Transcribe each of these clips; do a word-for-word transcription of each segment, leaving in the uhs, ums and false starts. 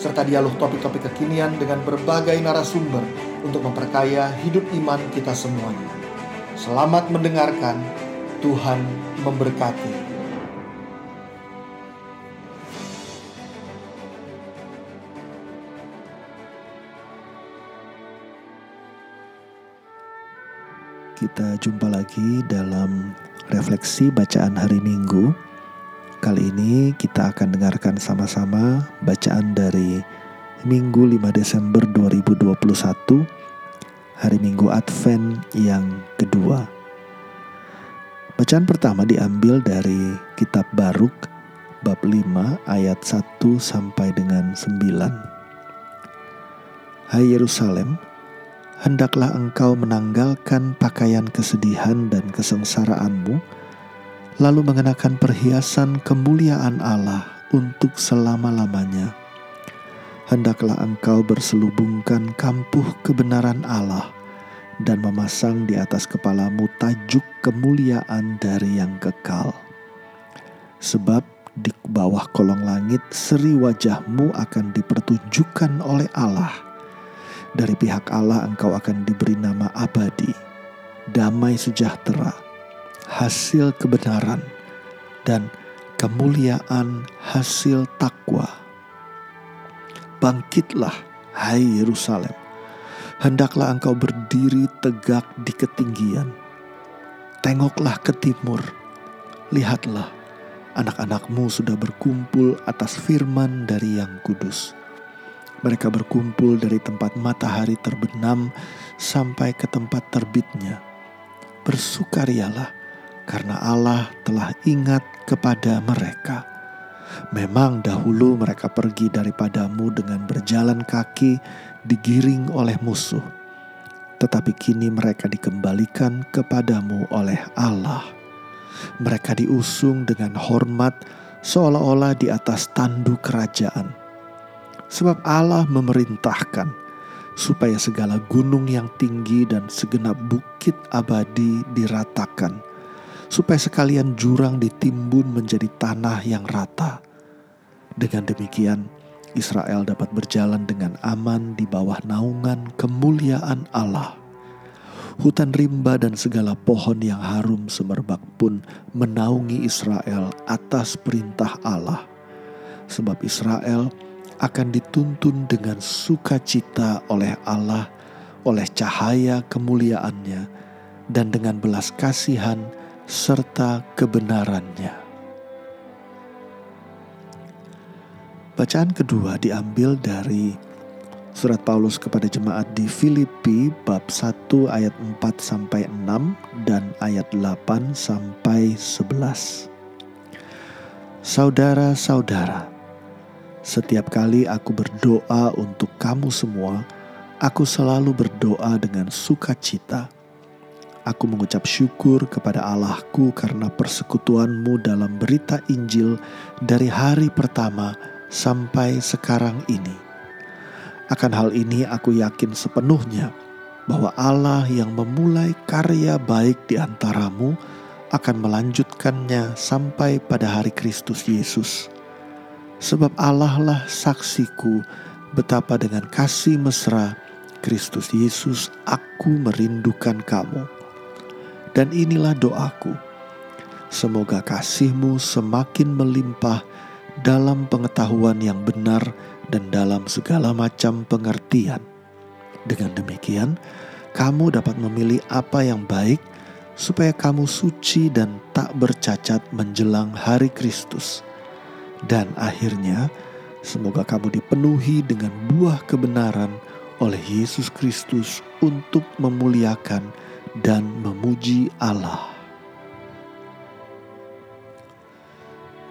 serta dialog topik-topik kekinian dengan berbagai narasumber untuk memperkaya hidup iman kita semuanya. Selamat mendengarkan, Tuhan memberkati. Kita jumpa lagi dalam refleksi bacaan hari Minggu. Kali ini kita akan dengarkan sama-sama bacaan dari Minggu lima Desember dua ribu dua puluh satu, hari Minggu Advent yang kedua. Bacaan pertama diambil dari Kitab Baruk, bab lima ayat satu sampai dengan sembilan. Hai Yerusalem, hendaklah engkau menanggalkan pakaian kesedihan dan kesengsaraanmu, lalu mengenakan perhiasan kemuliaan Allah untuk selama-lamanya. Hendaklah engkau berselubungkan kampuh kebenaran Allah dan memasang di atas kepalamu tajuk kemuliaan dari yang kekal. Sebab di bawah kolong langit seri wajahmu akan dipertunjukkan oleh Allah. Dari pihak Allah engkau akan diberi nama abadi, damai sejahtera, hasil kebenaran, dan kemuliaan hasil takwa. Bangkitlah, hai Yerusalem, hendaklah engkau berdiri tegak di ketinggian. Tengoklah ke timur, lihatlah, anak-anakmu sudah berkumpul atas firman dari yang kudus. Mereka berkumpul dari tempat matahari terbenam sampai ke tempat terbitnya. Bersukarialah, karena Allah telah ingat kepada mereka. Memang dahulu mereka pergi daripadamu dengan berjalan kaki, digiring oleh musuh. Tetapi kini mereka dikembalikan kepadamu oleh Allah. Mereka diusung dengan hormat, seolah-olah di atas tanduk kerajaan. Sebab Allah memerintahkan supaya segala gunung yang tinggi dan segenap bukit abadi diratakan, supaya sekalian jurang ditimbun menjadi tanah yang rata. Dengan demikian, Israel dapat berjalan dengan aman di bawah naungan kemuliaan Allah. Hutan rimba dan segala pohon yang harum semerbak pun menaungi Israel atas perintah Allah. Sebab Israel akan dituntun dengan sukacita oleh Allah, oleh cahaya kemuliaannya, dan dengan belas kasihan serta kebenarannya. Bacaan kedua diambil dari surat Paulus kepada jemaat di Filipi bab satu ayat empat sampai enam dan ayat delapan sampai sebelas. Saudara-saudara, setiap kali aku berdoa untuk kamu semua, aku selalu berdoa dengan sukacita. Aku mengucap syukur kepada Allahku karena persekutuanmu dalam berita Injil dari hari pertama sampai sekarang ini. Akan hal ini aku yakin sepenuhnya bahwa Allah yang memulai karya baik di antaramu akan melanjutkannya sampai pada hari Kristus Yesus. Sebab Allah lah saksiku betapa dengan kasih mesra Kristus Yesus aku merindukan kamu. Dan inilah doaku, semoga kasihmu semakin melimpah dalam pengetahuan yang benar dan dalam segala macam pengertian. Dengan demikian, kamu dapat memilih apa yang baik, supaya kamu suci dan tak bercacat menjelang hari Kristus. Dan akhirnya, semoga kamu dipenuhi dengan buah kebenaran oleh Yesus Kristus untuk memuliakan dan memuji Allah.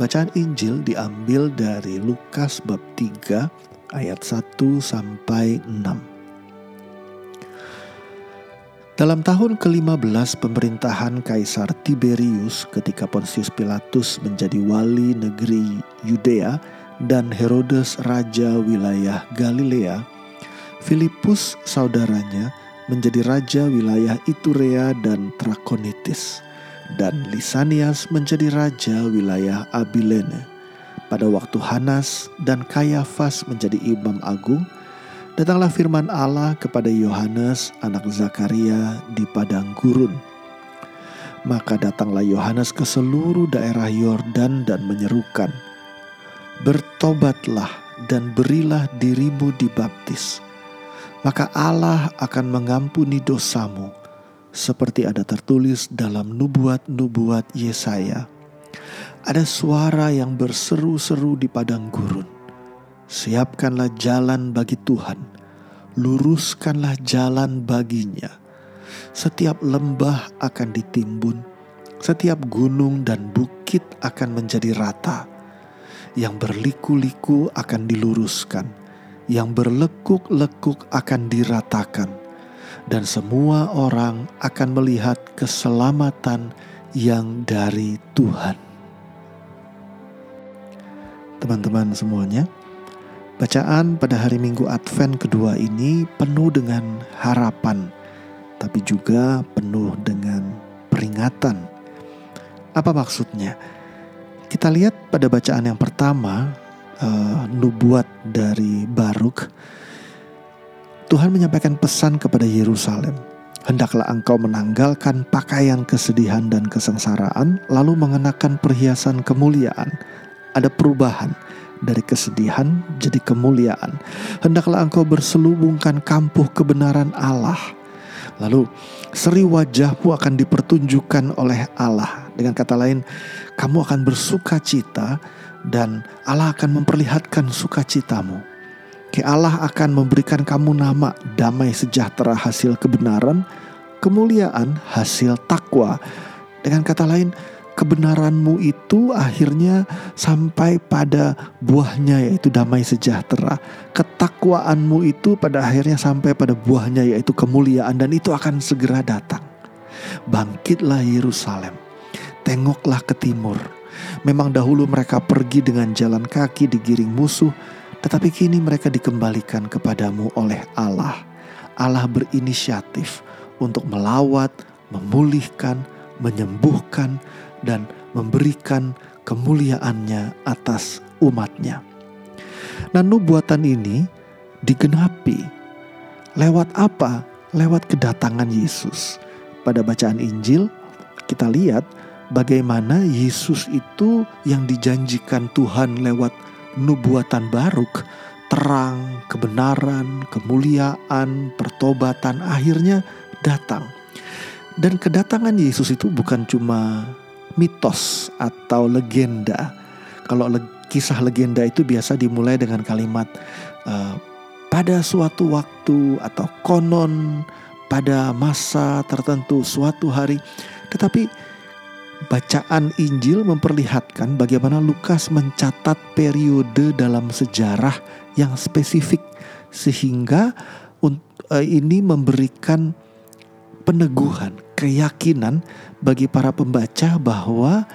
Bacaan Injil diambil dari Lukas bab tiga ayat satu sampai enam. Dalam tahun ke lima belas pemerintahan Kaisar Tiberius, ketika Pontius Pilatus menjadi wali negeri Yudea dan Herodes raja wilayah Galilea, Filipus saudaranya menjadi raja wilayah Iturea dan Trakonitis, dan Lisanias menjadi raja wilayah Abilene. Pada waktu Hanas dan Kayafas menjadi imam agung, datanglah firman Allah kepada Yohanes anak Zakaria di padang gurun. Maka datanglah Yohanes ke seluruh daerah Yordan dan menyerukan, "Bertobatlah dan berilah dirimu dibaptis, maka Allah akan mengampuni dosamu, seperti ada tertulis dalam nubuat-nubuat Yesaya. Ada suara yang berseru-seru di padang gurun, siapkanlah jalan bagi Tuhan, luruskanlah jalan baginya. Setiap lembah akan ditimbun, setiap gunung dan bukit akan menjadi rata. Yang berliku-liku akan diluruskan, yang berlekuk-lekuk akan diratakan, dan semua orang akan melihat keselamatan yang dari Tuhan." Teman-teman semuanya, bacaan pada hari Minggu Advent kedua ini penuh dengan harapan, tapi juga penuh dengan peringatan. Apa maksudnya? Kita lihat pada bacaan yang pertama, uh, nubuat dari Baruk. Tuhan menyampaikan pesan kepada Yerusalem, "Hendaklah engkau menanggalkan pakaian kesedihan dan kesengsaraan, lalu mengenakan perhiasan kemuliaan." Ada perubahan dari kesedihan jadi kemuliaan. "Hendaklah engkau berselubungkan kampuh kebenaran Allah, lalu seri wajahmu akan dipertunjukkan oleh Allah." Dengan kata lain, kamu akan bersuka cita dan Allah akan memperlihatkan sukacitamu. Ke Allah akan memberikan kamu nama damai sejahtera hasil kebenaran, kemuliaan hasil takwa. Dengan kata lain, kebenaranmu itu akhirnya sampai pada buahnya, yaitu damai sejahtera. Ketakwaanmu itu pada akhirnya sampai pada buahnya, yaitu kemuliaan, dan itu akan segera datang. Bangkitlah Yerusalem, tengoklah ke timur. Memang dahulu mereka pergi dengan jalan kaki digiring musuh, tetapi kini mereka dikembalikan kepadamu oleh Allah. Allah berinisiatif untuk melawat, memulihkan, menyembuhkan, dan memberikan kemuliaannya atas umatnya. Nah, nubuatan ini digenapi lewat apa? Lewat kedatangan Yesus. Pada bacaan Injil kita lihat bagaimana Yesus itu yang dijanjikan Tuhan lewat nubuatan Baruk, terang, kebenaran, kemuliaan, pertobatan, akhirnya datang. Dan kedatangan Yesus itu bukan cuma mitos atau legenda. Kalau le- kisah legenda itu biasa dimulai dengan kalimat uh, pada suatu waktu atau konon pada masa tertentu suatu hari. Tetapi bacaan Injil memperlihatkan bagaimana Lukas mencatat periode dalam sejarah yang spesifik, sehingga uh, ini memberikan peneguhan, keyakinan bagi para pembaca bahwa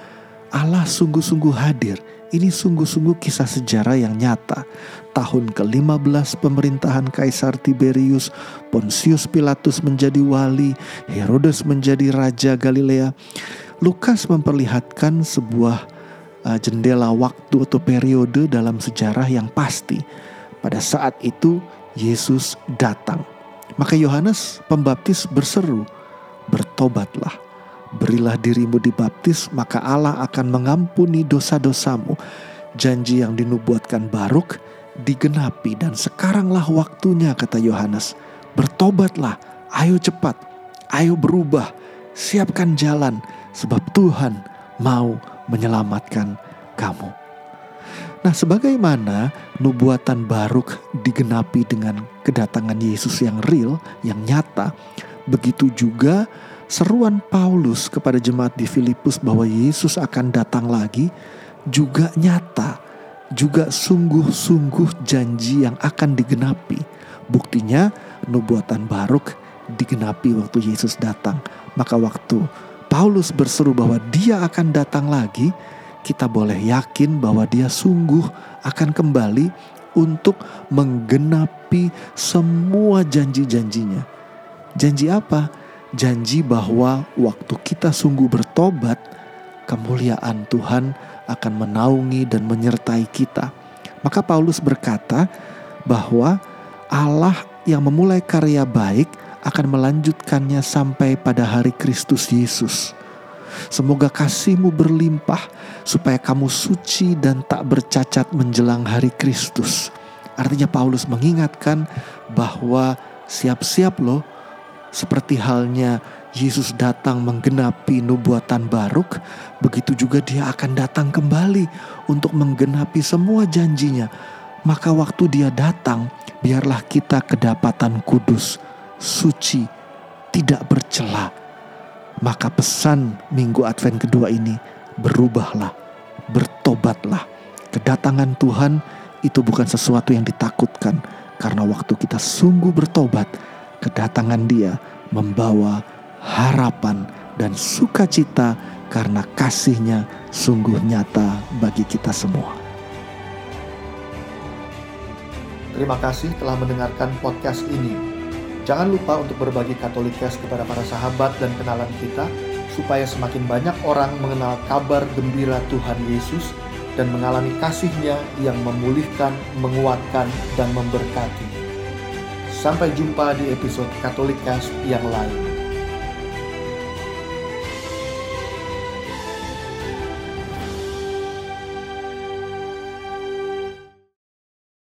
Allah sungguh-sungguh hadir. Ini sungguh-sungguh kisah sejarah yang nyata. Tahun ke lima belas pemerintahan Kaisar Tiberius, Pontius Pilatus menjadi wali, Herodes menjadi raja Galilea. Lukas memperlihatkan sebuah jendela waktu atau periode dalam sejarah yang pasti. Pada saat itu Yesus datang. Maka Yohanes Pembaptis berseru, "Bertobatlah, berilah dirimu dibaptis, maka Allah akan mengampuni dosa-dosamu." Janji yang dinubuatkan Baruk digenapi, dan sekaranglah waktunya, kata Yohanes. Bertobatlah, ayo cepat, ayo berubah, siapkan jalan, sebab Tuhan mau menyelamatkan kamu. Nah, sebagaimana nubuatan Baruk digenapi dengan kedatangan Yesus yang real, yang nyata, begitu juga seruan Paulus kepada jemaat di Filipus bahwa Yesus akan datang lagi juga nyata, juga sungguh-sungguh janji yang akan digenapi. Buktinya nubuatan Baruk digenapi waktu Yesus datang. Maka waktu Paulus berseru bahwa dia akan datang lagi, kita boleh yakin bahwa dia sungguh akan kembali untuk menggenapi semua janji-janjinya. Janji apa? Janji bahwa waktu kita sungguh bertobat, kemuliaan Tuhan akan menaungi dan menyertai kita. Maka Paulus berkata bahwa Allah yang memulai karya baik akan melanjutkannya sampai pada hari Kristus Yesus. Semoga kasih-Mu berlimpah supaya kamu suci dan tak bercacat menjelang hari Kristus. Artinya Paulus mengingatkan bahwa siap-siap loh, seperti halnya Yesus datang menggenapi nubuatan Baruk, begitu juga dia akan datang kembali untuk menggenapi semua janjinya. Maka waktu dia datang, biarlah kita kedapatan kudus, suci, tidak bercela. Maka pesan Minggu Advent kedua ini, berubahlah, bertobatlah. Kedatangan Tuhan itu bukan sesuatu yang ditakutkan, karena waktu kita sungguh bertobat, kedatangan Dia membawa harapan dan sukacita karena kasih-Nya sungguh nyata bagi kita semua. Terima kasih telah mendengarkan podcast ini. Jangan lupa untuk berbagi Katolikas kepada para sahabat dan kenalan kita supaya semakin banyak orang mengenal kabar gembira Tuhan Yesus dan mengalami kasih-Nya yang memulihkan, menguatkan, dan memberkati. Sampai jumpa di episode Katolikas yang lain.